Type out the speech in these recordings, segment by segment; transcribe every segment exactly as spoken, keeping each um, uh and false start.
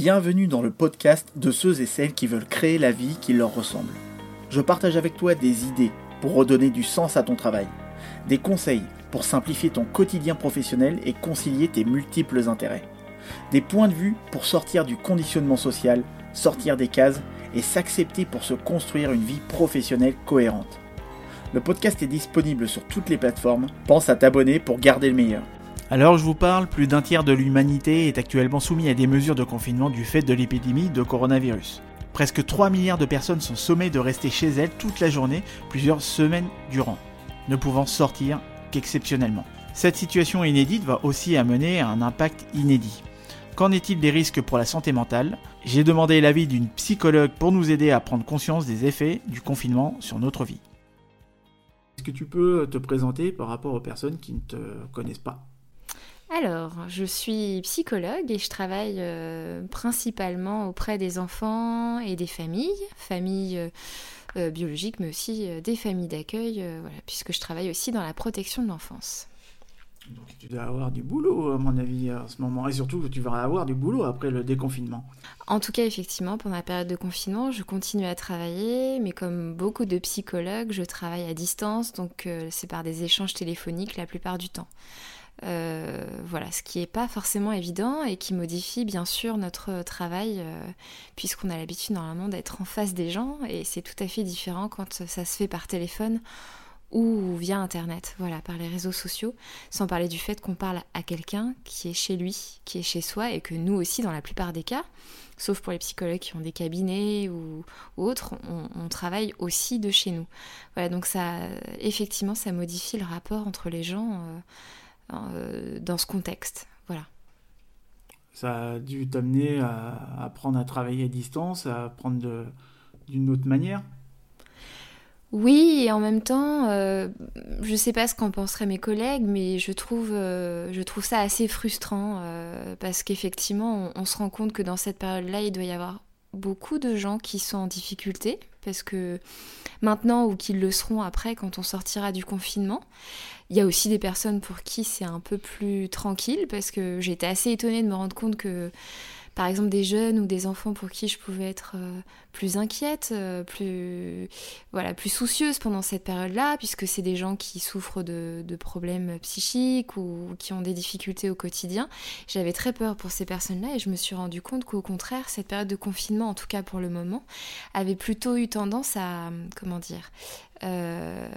bienvenue dans le podcast de ceux et celles qui veulent créer la vie qui leur ressemble. Je partage avec toi des idées pour redonner du sens à ton travail, des conseils pour simplifier ton quotidien professionnel et concilier tes multiples intérêts, des points de vue pour sortir du conditionnement social, sortir des cases et s'accepter pour se construire une vie professionnelle cohérente. Le podcast est disponible sur toutes les plateformes, pense à t'abonner pour garder le meilleur. Alors je vous parle, plus d'un tiers de l'humanité est actuellement soumis à des mesures de confinement du fait de l'épidémie de coronavirus. Presque trois milliards de personnes sont sommées de rester chez elles toute la journée, plusieurs semaines durant, ne pouvant sortir qu'exceptionnellement. Cette situation inédite va aussi amener à un impact inédit. Qu'en est-il des risques pour la santé mentale ? J'ai demandé l'avis d'une psychologue pour nous aider à prendre conscience des effets du confinement sur notre vie. Est-ce que tu peux te présenter par rapport aux personnes qui ne te connaissent pas ? Alors, je suis psychologue et je travaille euh, principalement auprès des enfants et des familles, familles euh, biologiques, mais aussi euh, des familles d'accueil, euh, voilà, puisque je travaille aussi dans la protection de l'enfance. Donc tu dois avoir du boulot, à mon avis, en ce moment. Et surtout, tu vas avoir du boulot après le déconfinement. En tout cas, effectivement, pendant la période de confinement, je continue à travailler. Mais comme beaucoup de psychologues, je travaille à distance. Donc, euh, c'est par des échanges téléphoniques la plupart du temps. Euh, voilà, ce qui n'est pas forcément évident et qui modifie, bien sûr, notre travail. Euh, puisqu'on a l'habitude, normalement, d'être en face des gens. Et c'est tout à fait différent quand ça se fait par téléphone ou via internet, voilà, par les réseaux sociaux, sans parler du fait qu'on parle à quelqu'un qui est chez lui, qui est chez soi, et que nous aussi, dans la plupart des cas, sauf pour les psychologues qui ont des cabinets ou, ou autres, on, on travaille aussi de chez nous. Voilà, donc ça, effectivement, ça modifie le rapport entre les gens euh, euh, dans ce contexte, voilà. Ça a dû t'amener à apprendre à travailler à distance, à apprendre de, d'une autre manière ? Oui, et en même temps, euh, je ne sais pas ce qu'en penseraient mes collègues, mais je trouve, euh, je trouve ça assez frustrant euh, parce qu'effectivement, on, on se rend compte que dans cette période-là, il doit y avoir beaucoup de gens qui sont en difficulté parce que maintenant, ou qui le seront après quand on sortira du confinement. Il y a aussi des personnes pour qui c'est un peu plus tranquille parce que j'étais assez étonnée de me rendre compte que par exemple des jeunes ou des enfants pour qui je pouvais être euh, plus inquiète, euh, plus, voilà, plus soucieuse pendant cette période-là, puisque c'est des gens qui souffrent de, de problèmes psychiques ou qui ont des difficultés au quotidien. J'avais très peur pour ces personnes-là et je me suis rendu compte qu'au contraire, cette période de confinement, en tout cas pour le moment, avait plutôt eu tendance à, comment dire... Euh,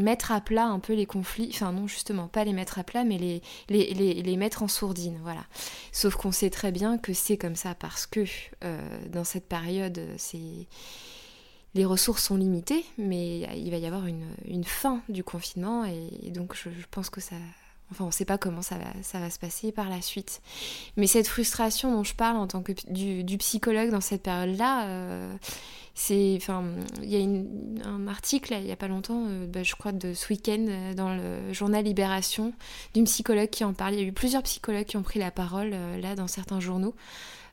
mettre à plat un peu les conflits, enfin non justement pas les mettre à plat mais les, les, les, les mettre en sourdine, voilà. Sauf qu'on sait très bien que c'est comme ça parce que euh, dans cette période c'est... les ressources sont limitées, mais il va y avoir une, une fin du confinement et, et donc je, je pense que ça... Enfin, on ne sait pas comment ça va, ça va se passer par la suite. Mais cette frustration dont je parle en tant que du, du psychologue dans cette période-là, euh, c'est, enfin, il y a une, un article, il n'y a pas longtemps, euh, bah, je crois de ce week-end, dans le journal Libération, d'une psychologue qui en parle. Il y a eu plusieurs psychologues qui ont pris la parole, euh, là, dans certains journaux,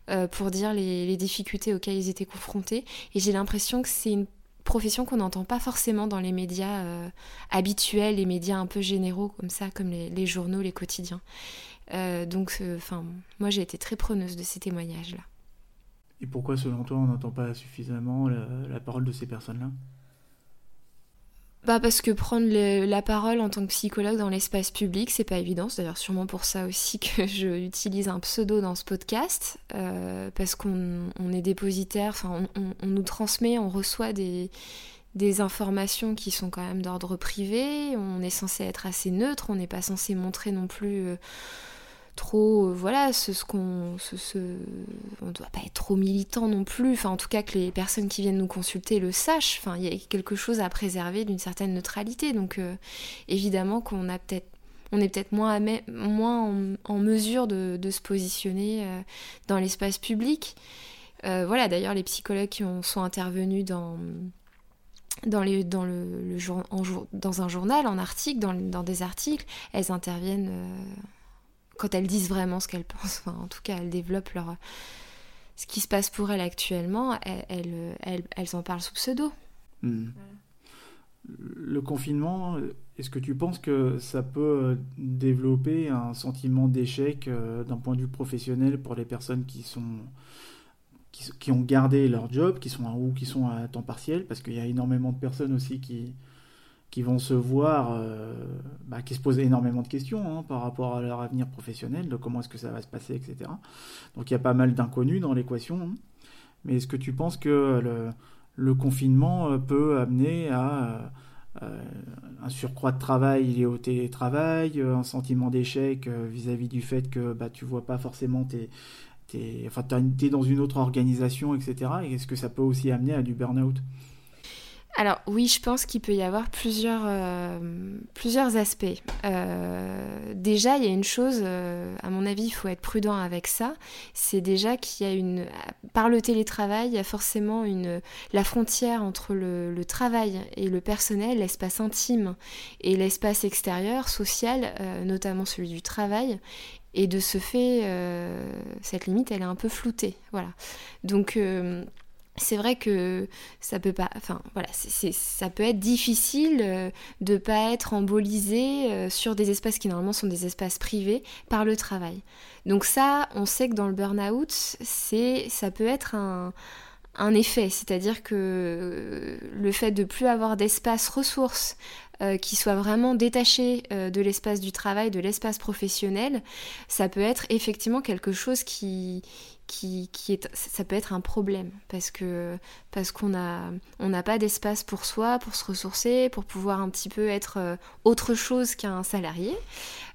euh, pour dire les, les difficultés auxquelles ils étaient confrontés. Et j'ai l'impression que c'est une profession qu'on n'entend pas forcément dans les médias euh, habituels, les médias un peu généraux comme ça, comme les, les journaux, les quotidiens. Euh, donc, euh, moi, j'ai été très preneuse de ces témoignages-là. Et pourquoi, selon toi, on n'entend pas suffisamment la, la parole de ces personnes-là ? Bah parce que prendre le, la parole en tant que psychologue dans l'espace public, c'est pas évident. C'est d'ailleurs sûrement pour ça aussi que j'utilise un pseudo dans ce podcast, euh, parce qu'on on est dépositaire, enfin on, on, on nous transmet, on reçoit des, des informations qui sont quand même d'ordre privé. On est censé être assez neutre, on n'est pas censé montrer non plus... Euh, trop euh, voilà ce, ce qu'on ce, ce... on doit pas être trop militant non plus, enfin en tout cas que les personnes qui viennent nous consulter le sachent, enfin il y a quelque chose à préserver d'une certaine neutralité, donc euh, évidemment qu'on a peut-être on est peut-être moins, amè- moins en, en mesure de, de se positionner euh, dans l'espace public, euh, voilà. D'ailleurs les psychologues qui ont, sont intervenus dans Dans, les, dans, le, le jour, en, dans un journal, en article, dans, dans des articles, elles interviennent euh, quand elles disent vraiment ce qu'elles pensent, enfin, en tout cas elles développent leur... ce qui se passe pour elles actuellement, elles, elles, elles, elles en parlent sous pseudo. Mmh. Voilà. Le confinement, Est-ce que tu penses que ça peut développer un sentiment d'échec euh, d'un point de vue professionnel pour les personnes qui sont qui, qui ont gardé leur job, qui sont à, ou qui sont à temps partiel, parce qu'il y a énormément de personnes aussi qui qui vont se voir, euh, bah, qui se posent énormément de questions hein, par rapport à leur avenir professionnel, de comment est-ce que ça va se passer, et cetera. Donc il y a pas mal d'inconnus dans l'équation. Hein. Mais est-ce que tu penses que le, le confinement peut amener à euh, un surcroît de travail lié au télétravail, un sentiment d'échec vis-à-vis du fait que bah, tu vois pas forcément tes... t'es enfin, t'es dans une autre organisation, et cetera. Et est-ce que ça peut aussi amener à du burn-out ? Alors oui, je pense qu'il peut y avoir plusieurs, euh, plusieurs aspects. Euh, déjà, il y a une chose, euh, à mon avis, il faut être prudent avec ça, c'est déjà qu'il y a une... Par le télétravail, il y a forcément une, la frontière entre le, le travail et le personnel, l'espace intime et l'espace extérieur, social, euh, notamment celui du travail. Et de ce fait, euh, cette limite, elle est un peu floutée. Voilà. Donc... Euh, c'est vrai que ça peut pas, enfin voilà, c'est, c'est, ça peut être difficile de pas être embolisé sur des espaces qui normalement sont des espaces privés par le travail. Donc ça, on sait que dans le burn-out, c'est, ça peut être un, un effet, c'est-à-dire que le fait de plus avoir d'espace ressources Euh, qui soit vraiment détaché euh, de l'espace du travail, de l'espace professionnel, ça peut être effectivement quelque chose qui, qui, qui est, ça peut être un problème parce que parce qu'on a on n'a pas d'espace pour soi, pour se ressourcer, pour pouvoir un petit peu être euh, autre chose qu'un salarié.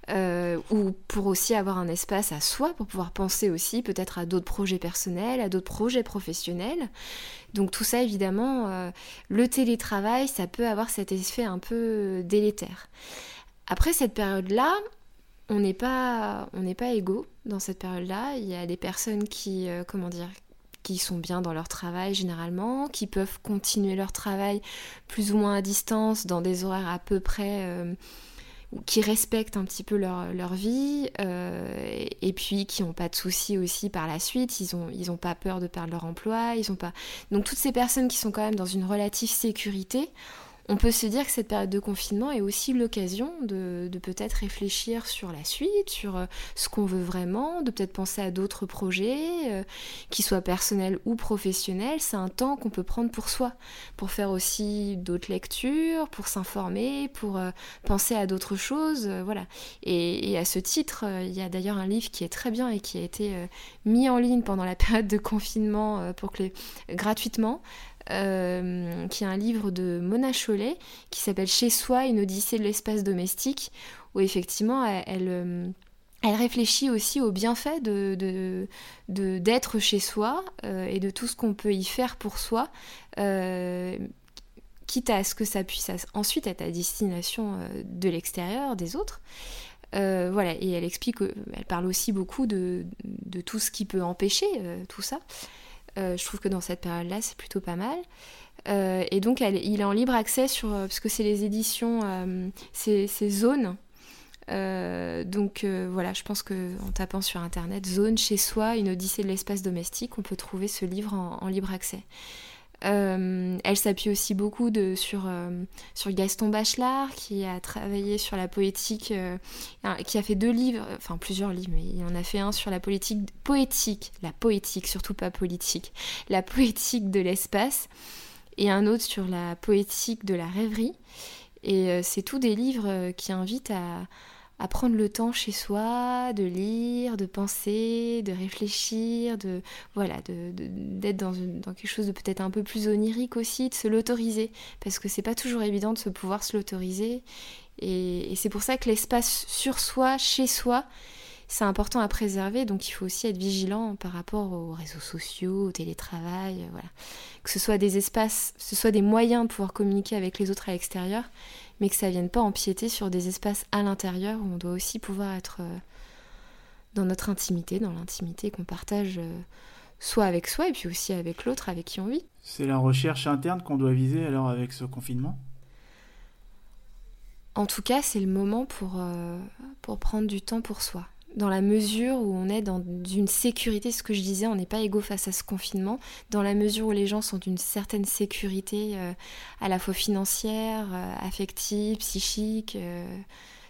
Euh, ou pour aussi avoir un espace à soi, pour pouvoir penser aussi peut-être à d'autres projets personnels, à d'autres projets professionnels. Donc tout ça, évidemment, euh, le télétravail, ça peut avoir cet effet un peu délétère. Après cette période-là, on n'est pas, on n'est pas égaux dans cette période-là. Il y a des personnes qui, euh, comment dire, qui sont bien dans leur travail généralement, qui peuvent continuer leur travail plus ou moins à distance, dans des horaires à peu près... Euh, qui respectent un petit peu leur, leur vie euh, et, et puis qui n'ont pas de soucis aussi par la suite, ils n'ont ils ont pas peur de perdre leur emploi, ils ont pas... Donc toutes ces personnes qui sont quand même dans une relative sécurité, on peut se dire que cette période de confinement est aussi l'occasion de, de peut-être réfléchir sur la suite, sur ce qu'on veut vraiment, de peut-être penser à d'autres projets, euh, qu'ils soient personnels ou professionnels. C'est un temps qu'on peut prendre pour soi, pour faire aussi d'autres lectures, pour s'informer, pour euh, penser à d'autres choses. Euh, voilà. Et, et à ce titre, euh, il y a d'ailleurs un livre qui est très bien et qui a été euh, mis en ligne pendant la période de confinement euh, pour que les... gratuitement. Euh, qui est un livre de Mona Chollet qui s'appelle « Chez soi, une odyssée de l'espace domestique » où effectivement elle, elle, elle réfléchit aussi aux bienfaits de, de, de, d'être chez soi euh, et de tout ce qu'on peut y faire pour soi, euh, quitte à ce que ça puisse ensuite être à destination de l'extérieur, des autres. Euh, voilà, et elle explique, elle parle aussi beaucoup de, de tout ce qui peut empêcher euh, tout ça. Euh, je trouve que dans cette période-là, c'est plutôt pas mal. Euh, et donc, elle, il est en libre accès sur... Parce que c'est les éditions... Euh, c'est, c'est Zone. Euh, donc, euh, voilà, je pense qu'en tapant sur Internet, Zone, chez soi, une odyssée de l'espace domestique, on peut trouver ce livre en, en libre accès. Euh, elle s'appuie aussi beaucoup de, sur, euh, sur Gaston Bachelard qui a travaillé sur la poétique, euh, qui a fait deux livres, enfin plusieurs livres, mais il en a fait un sur la politique, poétique, la poétique, surtout pas politique, la poétique de l'espace, et un autre sur la poétique de la rêverie. Et euh, c'est tous des livres qui invitent à, à prendre le temps chez soi, de lire, de penser, de réfléchir, de voilà, de, de, d'être dans, une, dans quelque chose de peut-être un peu plus onirique aussi, de se l'autoriser, parce que c'est pas toujours évident de se pouvoir se l'autoriser, et, et c'est pour ça que l'espace sur soi, chez soi, c'est important à préserver, donc il faut aussi être vigilant par rapport aux réseaux sociaux, au télétravail, voilà, que ce soit des espaces, que ce soit des moyens de pouvoir communiquer avec les autres à l'extérieur, mais que ça ne vienne pas empiéter sur des espaces à l'intérieur où on doit aussi pouvoir être dans notre intimité, dans l'intimité qu'on partage soit avec soi et puis aussi avec l'autre avec qui on vit. C'est la recherche interne qu'on doit viser alors avec ce confinement ? En tout cas, c'est le moment pour, euh, pour prendre du temps pour soi. dans la mesure où on est dans une sécurité, ce que je disais, on n'est pas égaux face à ce confinement, dans la mesure où les gens sont d'une certaine sécurité euh, à la fois financière, euh, affective, psychique, euh,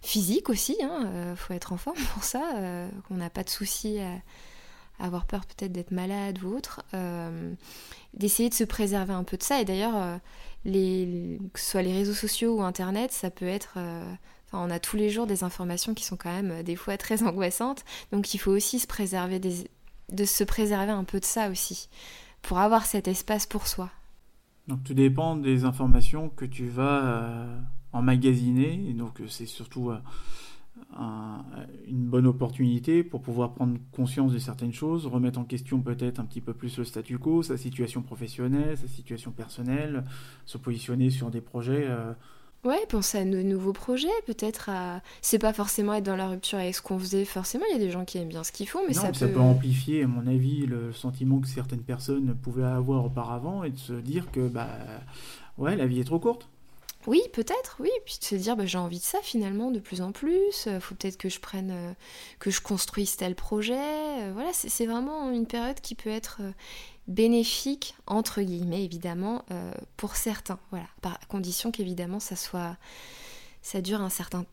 physique aussi, hein, euh, faut être en forme pour ça, euh, qu'on n'a pas de soucis à, à avoir peur peut-être d'être malade ou autre, euh, d'essayer de se préserver un peu de ça, et d'ailleurs, euh, les, que ce soit les réseaux sociaux ou Internet, ça peut être... Euh, Enfin, on a tous les jours des informations qui sont quand même des fois très angoissantes, donc il faut aussi se préserver des... de se préserver un peu de ça aussi, pour avoir cet espace pour soi. Donc tout dépend des informations que tu vas euh, emmagasiner, et donc c'est surtout euh, un, une bonne opportunité pour pouvoir prendre conscience de certaines choses, remettre en question peut-être un petit peu plus le statu quo, sa situation professionnelle, sa situation personnelle, se positionner sur des projets... Euh, Ouais, penser à de nouveaux projets, peut-être à... C'est pas forcément être dans la rupture avec ce qu'on faisait, forcément, il y a des gens qui aiment bien ce qu'ils font, mais non, ça, mais peut... ça peut amplifier, à mon avis, le sentiment que certaines personnes pouvaient avoir auparavant et de se dire que, bah, ouais, la vie est trop courte. Oui, peut-être, oui, puis de se dire, bah, j'ai envie de ça, finalement, de plus en plus, faut peut-être que je prenne, euh, que je construise tel projet, euh, voilà, c'est, c'est vraiment une période qui peut être... Euh, bénéfique, entre guillemets, évidemment, euh, pour certains, voilà, par condition qu'évidemment ça soit, ça dure un certain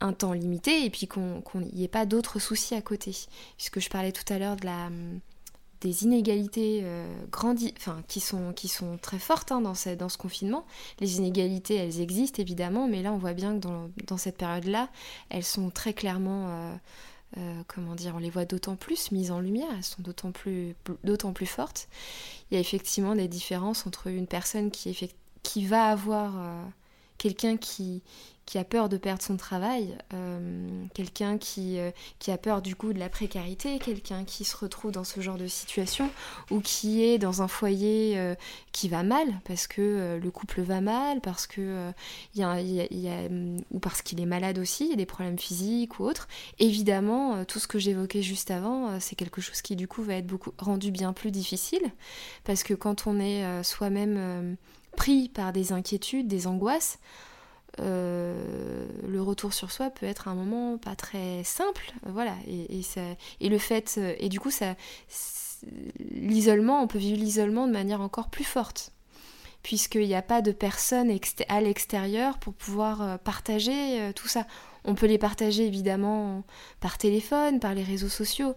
un temps limité et puis qu'on n'y ait pas d'autres soucis à côté, puisque je parlais tout à l'heure de la, des inégalités euh, grandi, enfin, qui sont, qui sont très fortes, hein, dans, ce, dans ce confinement. Les inégalités, elles existent évidemment, mais là on voit bien que dans, dans cette période-là, elles sont très clairement... Euh, Euh, comment dire, on les voit d'autant plus mises en lumière, elles sont d'autant plus, d'autant plus fortes. Il y a effectivement des différences entre une personne qui, effect... qui va avoir euh, quelqu'un qui, qui a peur de perdre son travail, euh, quelqu'un qui, euh, qui a peur du coup de la précarité, quelqu'un qui se retrouve dans ce genre de situation ou qui est dans un foyer euh, qui va mal parce que euh, le couple va mal, parce que euh, y a, y a, y a, ou parce qu'il est malade aussi, il y a des problèmes physiques ou autres. Évidemment, euh, tout ce que j'évoquais juste avant, euh, c'est quelque chose qui du coup va être beaucoup, rendu bien plus difficile parce que quand on est euh, soi-même euh, pris par des inquiétudes, des angoisses, Euh, le retour sur soi peut être un moment pas très simple, voilà, et, et, ça, et le fait, et du coup ça, l'isolement, on peut vivre l'isolement de manière encore plus forte, puisqu'il n'y a pas de personnes exté- à l'extérieur pour pouvoir partager tout ça. On peut les partager évidemment par téléphone, par les réseaux sociaux,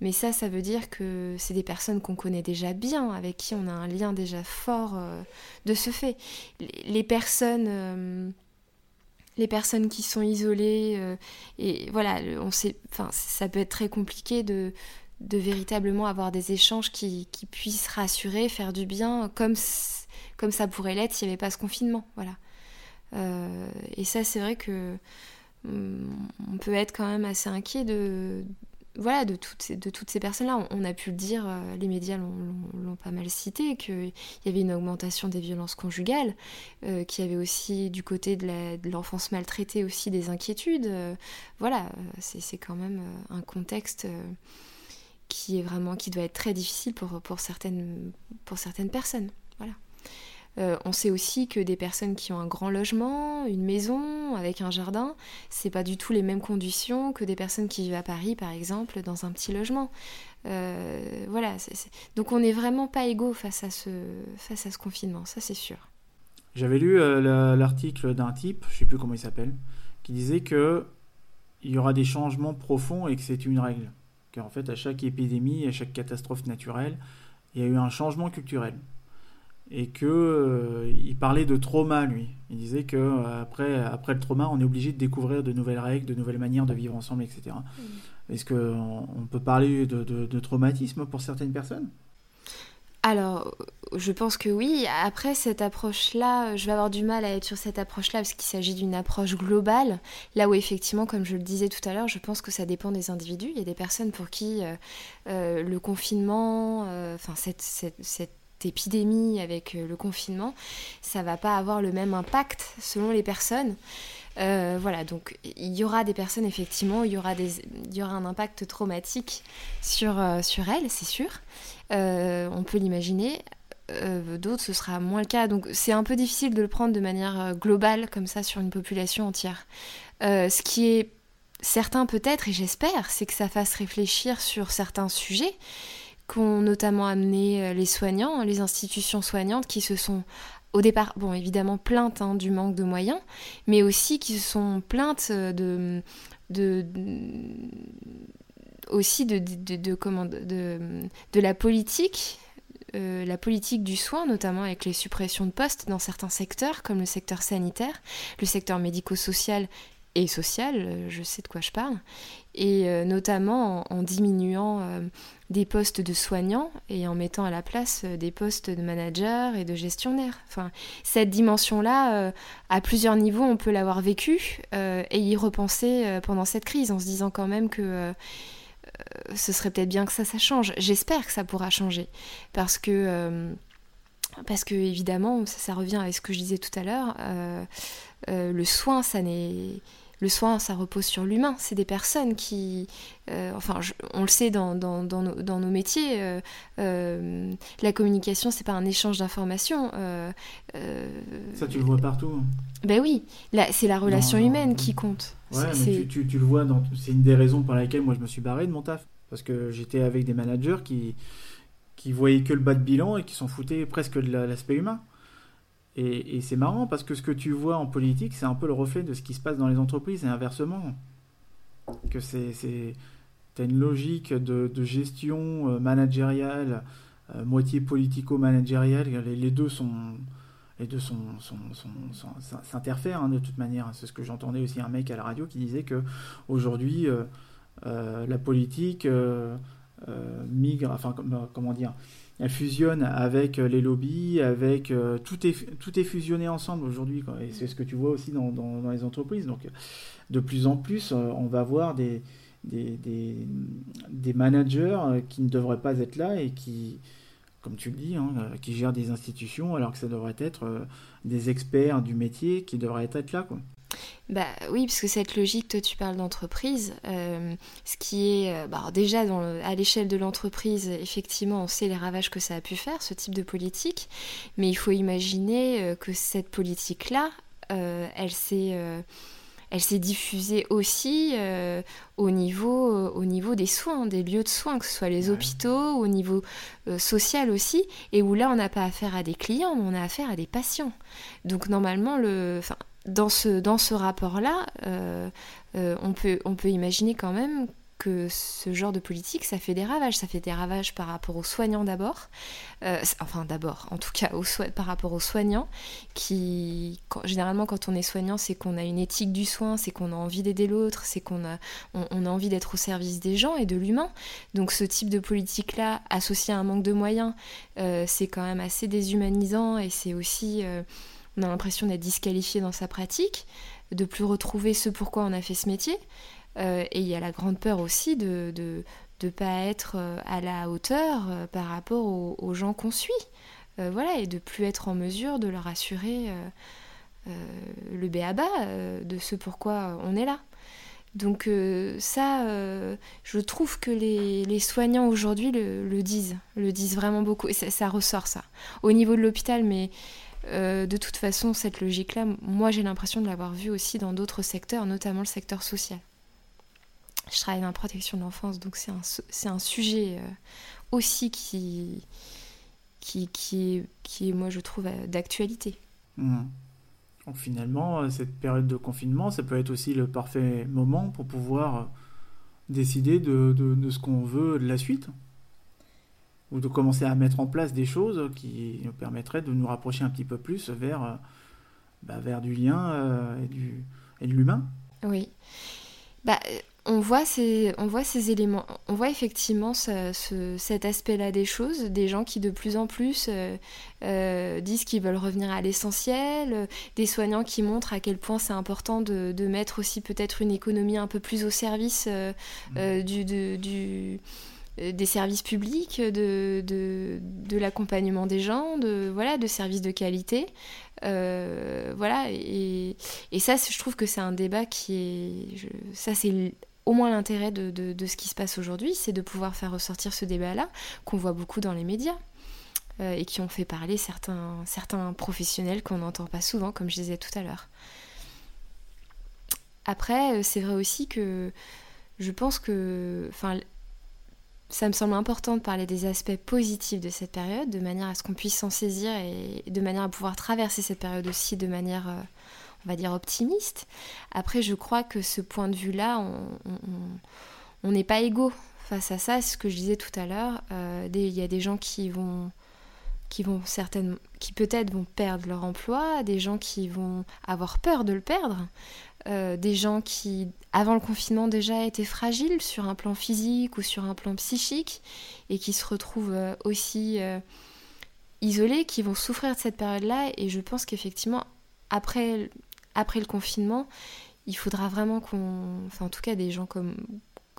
mais ça, ça veut dire que c'est des personnes qu'on connaît déjà bien, avec qui on a un lien déjà fort euh, de ce fait. Les personnes... Euh, les personnes qui sont isolées, euh, et voilà, on sait, enfin, ça peut être très compliqué de, de véritablement avoir des échanges qui, qui puissent rassurer, faire du bien, comme, comme ça pourrait l'être s'il n'y avait pas ce confinement, voilà. Euh, et ça, c'est vrai que euh, on peut être quand même assez inquiet de, voilà, de, toutes ces, de toutes ces personnes-là. On, on a pu le dire, les médias l'ont, l'ont, l'ont pas mal cité, qu'il y avait une augmentation des violences conjugales, euh, qu'il y avait aussi du côté de, la, de l'enfance maltraitée aussi des inquiétudes. Euh, voilà, c'est, c'est quand même un contexte euh, qui est vraiment, qui doit être très difficile pour, pour, certaines, pour certaines personnes. Voilà. Euh, on sait aussi que des personnes qui ont un grand logement, une maison avec un jardin, c'est pas du tout les mêmes conditions que des personnes qui vivent à Paris, par exemple, dans un petit logement. Euh, voilà. C'est, c'est... Donc on n'est vraiment pas égaux face à ce, face à ce confinement, ça c'est sûr. J'avais lu euh, la, l'article d'un type, je sais plus comment il s'appelle, qui disait que il y aura des changements profonds et que c'est une règle. Car en fait, à chaque épidémie, à chaque catastrophe naturelle, il y a eu un changement culturel. Et qu'il euh, parlait de trauma, lui. Il disait qu'après euh, après le trauma, on est obligé de découvrir de nouvelles règles, de nouvelles manières de vivre ensemble, et cetera. Mmh. Est-ce qu'on on peut parler de, de, de traumatisme pour certaines personnes ? Alors, je pense que oui. Après, cette approche-là, je vais avoir du mal à être sur cette approche-là parce qu'il s'agit d'une approche globale. Là où, effectivement, comme je le disais tout à l'heure, je pense que ça dépend des individus. Il y a des personnes pour qui euh, euh, le confinement, enfin, euh, cette... cette, cette épidémie avec le confinement, ça va pas avoir le même impact selon les personnes. Euh, voilà, donc il y aura des personnes, effectivement, il y aura, des, il y aura un impact traumatique sur, euh, sur elles, c'est sûr. Euh, on peut l'imaginer. Euh, d'autres, ce sera moins le cas. Donc c'est un peu difficile de le prendre de manière globale, comme ça, sur une population entière. Euh, ce qui est certains peut-être, et j'espère, c'est que ça fasse réfléchir sur certains sujets qu'ont notamment amené les soignants, les institutions soignantes qui se sont au départ, bon évidemment plaintes hein, du manque de moyens, mais aussi qui se sont plaintes de... de, de aussi de, de, de, de, comment, de, de la politique, euh, la politique du soin, notamment avec les suppressions de postes dans certains secteurs, comme le secteur sanitaire, le secteur médico-social et social, je sais de quoi je parle, et euh, notamment en, en diminuant euh, des postes de soignants et en mettant à la place euh, des postes de managers et de gestionnaires. Enfin, cette dimension-là, euh, à plusieurs niveaux, on peut l'avoir vécue euh, et y repenser euh, pendant cette crise, en se disant quand même que... Euh, ce serait peut-être bien que ça, ça change. J'espère que ça pourra changer. Parce que, euh, parce que évidemment, ça, ça revient à ce que je disais tout à l'heure, euh, euh, le soin, ça n'est... Le soin, ça repose sur l'humain. C'est des personnes qui... Euh, enfin, je, on le sait dans, dans, dans, nos, dans nos métiers. Euh, euh, la communication, c'est pas un échange d'informations. Euh, euh, ça, tu le vois partout. Ben oui. Là, c'est la relation non, humaine non, qui compte. Ouais, c'est, mais c'est... Tu, tu, tu le vois. Dans, c'est une des raisons par laquelle moi, je me suis barré de mon taf. Parce que j'étais avec des managers qui, qui voyaient que le bas de bilan et qui s'en foutaient presque de la, l'aspect humain. Et, et c'est marrant parce que ce que tu vois en politique, c'est un peu le reflet de ce qui se passe dans les entreprises et inversement. Que c'est, c'est... T'as une logique de, de gestion managériale, euh, moitié politico-managériale. Les, les deux sont, les deux sont, sont, sont, sont, sont s'interfèrent hein, de toute manière. C'est ce que j'entendais aussi un mec à la radio qui disait que aujourd'hui, euh, euh, la politique euh, euh, migre, enfin comment dire. Elle fusionne avec les lobbies, avec euh, tout est tout est fusionné ensemble aujourd'hui, quoi. Et c'est ce que tu vois aussi dans, dans, dans les entreprises. Donc, de plus en plus, euh, on va voir des, des des des managers qui ne devraient pas être là et qui, comme tu le dis, hein, qui gèrent des institutions alors que ça devrait être euh, des experts du métier qui devraient être là, quoi. Bah oui, parce que cette logique, toi tu parles d'entreprise, euh, ce qui est bah, déjà dans le, à l'échelle de l'entreprise, effectivement on sait les ravages que ça a pu faire, ce type de politique, mais il faut imaginer que cette politique-là, euh, elle s'est... Euh, Elle s'est diffusée aussi euh, au, niveau, euh, au niveau des soins, des lieux de soins, que ce soit les ouais. hôpitaux, au niveau euh, social aussi, et où là, on n'a pas affaire à des clients, mais on a affaire à des patients. Donc, normalement, le, 'fin, dans ce, dans ce rapport-là, euh, euh, on peut, on peut imaginer quand même que ce genre de politique, ça fait des ravages. Ça fait des ravages par rapport aux soignants d'abord. Euh, enfin, d'abord, en tout cas, aux so- par rapport aux soignants, qui, quand, généralement, quand on est soignant, c'est qu'on a une éthique du soin, c'est qu'on a envie d'aider l'autre, c'est qu'on a, on, on a envie d'être au service des gens et de l'humain. Donc, ce type de politique-là, associé à un manque de moyens, euh, c'est quand même assez déshumanisant et c'est aussi... Euh, on a l'impression d'être disqualifié dans sa pratique, de plus retrouver ce pourquoi on a fait ce métier. Euh, et il y a la grande peur aussi de de de pas être à la hauteur par rapport aux, aux gens qu'on suit, euh, voilà, et de plus être en mesure de leur assurer euh, euh, le b a ba de ce pourquoi on est là. Donc euh, ça, euh, je trouve que les, les soignants aujourd'hui le, le disent, le disent vraiment beaucoup, et ça, ça ressort ça au niveau de l'hôpital, mais Euh, de toute façon, cette logique-là, moi j'ai l'impression de l'avoir vue aussi dans d'autres secteurs, notamment le secteur social. Je travaille dans la protection de l'enfance, donc c'est un, c'est un sujet euh, aussi qui, qui, qui, est, qui est, moi je trouve, euh, d'actualité. Mmh. Donc finalement, cette période de confinement, ça peut être aussi le parfait moment pour pouvoir décider de, de, de ce qu'on veut de la suite, ou de commencer à mettre en place des choses qui nous permettraient de nous rapprocher un petit peu plus vers, bah, vers du lien euh, et, du, et de l'humain. Oui. Bah, on voit ces, on voit ces éléments, on voit effectivement ce, ce, cet aspect-là des choses, des gens qui de plus en plus euh, euh, disent qu'ils veulent revenir à l'essentiel, des soignants qui montrent à quel point c'est important de, de mettre aussi peut-être une économie un peu plus au service euh, mmh. euh, du... du, du des services publics, de, de, de l'accompagnement des gens, de, voilà, de services de qualité. Euh, voilà, et, et ça, je trouve que c'est un débat qui est... Je, ça, c'est au moins l'intérêt de, de, de ce qui se passe aujourd'hui, c'est de pouvoir faire ressortir ce débat-là, qu'on voit beaucoup dans les médias, euh, et qui ont fait parler certains, certains professionnels qu'on n'entend pas souvent, comme je disais tout à l'heure. Après, c'est vrai aussi que je pense que... Enfin, ça me semble important de parler des aspects positifs de cette période, de manière à ce qu'on puisse s'en saisir et de manière à pouvoir traverser cette période aussi de manière, on va dire, optimiste. Après, je crois que ce point de vue-là, on n'est pas égaux face à ça. C'est ce que je disais tout à l'heure. Euh, des, y a des gens qui vont... qui vont certainement, qui peut-être vont perdre leur emploi, des gens qui vont avoir peur de le perdre, euh, des gens qui, avant le confinement, déjà étaient fragiles sur un plan physique ou sur un plan psychique et qui se retrouvent aussi euh, isolés, qui vont souffrir de cette période-là. Et je pense qu'effectivement, après, après le confinement, il faudra vraiment qu'on... Enfin, en tout cas, des gens comme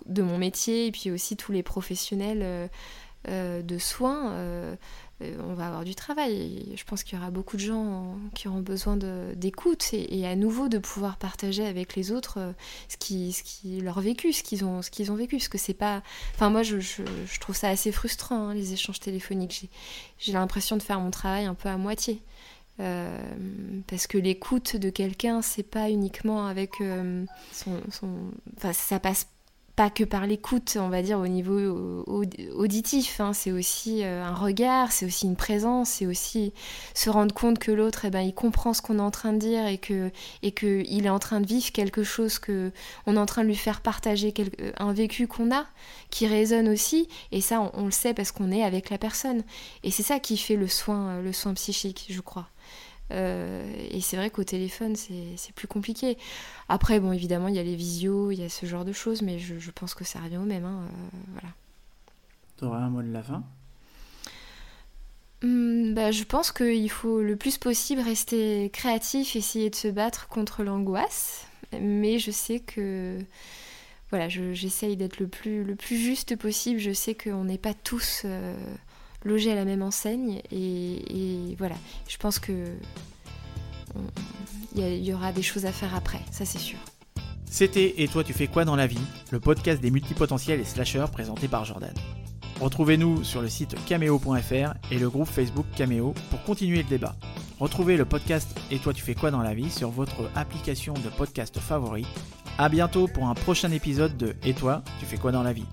de mon métier et puis aussi tous les professionnels... Euh, Euh, de soins, euh, euh, on va avoir du travail. Et je pense qu'il y aura beaucoup de gens en, qui auront besoin de, d'écoute et, et à nouveau de pouvoir partager avec les autres euh, ce qui, ce qui, leur vécu, ce qu'ils ont, ce qu'ils ont vécu. Parce que c'est pas... Enfin, moi, je, je, je trouve ça assez frustrant, hein, les échanges téléphoniques. J'ai, j'ai l'impression de faire mon travail un peu à moitié. Euh, parce que l'écoute de quelqu'un, c'est pas uniquement avec euh, son... son... Enfin, ça passe pas que par l'écoute, on va dire, au niveau auditif, hein. C'est aussi un regard, c'est aussi une présence, c'est aussi se rendre compte que l'autre, eh ben, il comprend ce qu'on est en train de dire et que, et que il est en train de vivre quelque chose, que on est en train de lui faire partager quel, un vécu qu'on a, qui résonne aussi, et ça, on, on le sait parce qu'on est avec la personne. Et c'est ça qui fait le soin, le soin psychique, je crois. Euh, et c'est vrai qu'au téléphone c'est, c'est plus compliqué. Après, bon, évidemment il y a les visios, il y a ce genre de choses, mais je, je pense que ça revient au même, hein, euh, voilà. T'auras un mot de la fin? Mmh, bah, je pense qu'il faut le plus possible rester créatif, essayer de se battre contre l'angoisse, mais je sais que voilà, je, j'essaye d'être le plus, le plus juste possible. Je sais qu'on n'est pas tous euh, logés à la même enseigne, et, et voilà, je pense que il y, y aura des choses à faire après, ça c'est sûr. C'était Et toi tu fais quoi dans la vie ? Le podcast des multipotentiels et slasheurs présenté par Jordan. Retrouvez-nous sur le site cameo point f r et le groupe Facebook Cameo pour continuer le débat. Retrouvez le podcast Et toi tu fais quoi dans la vie sur votre application de podcast favori. À bientôt pour un prochain épisode de Et toi tu fais quoi dans la vie ?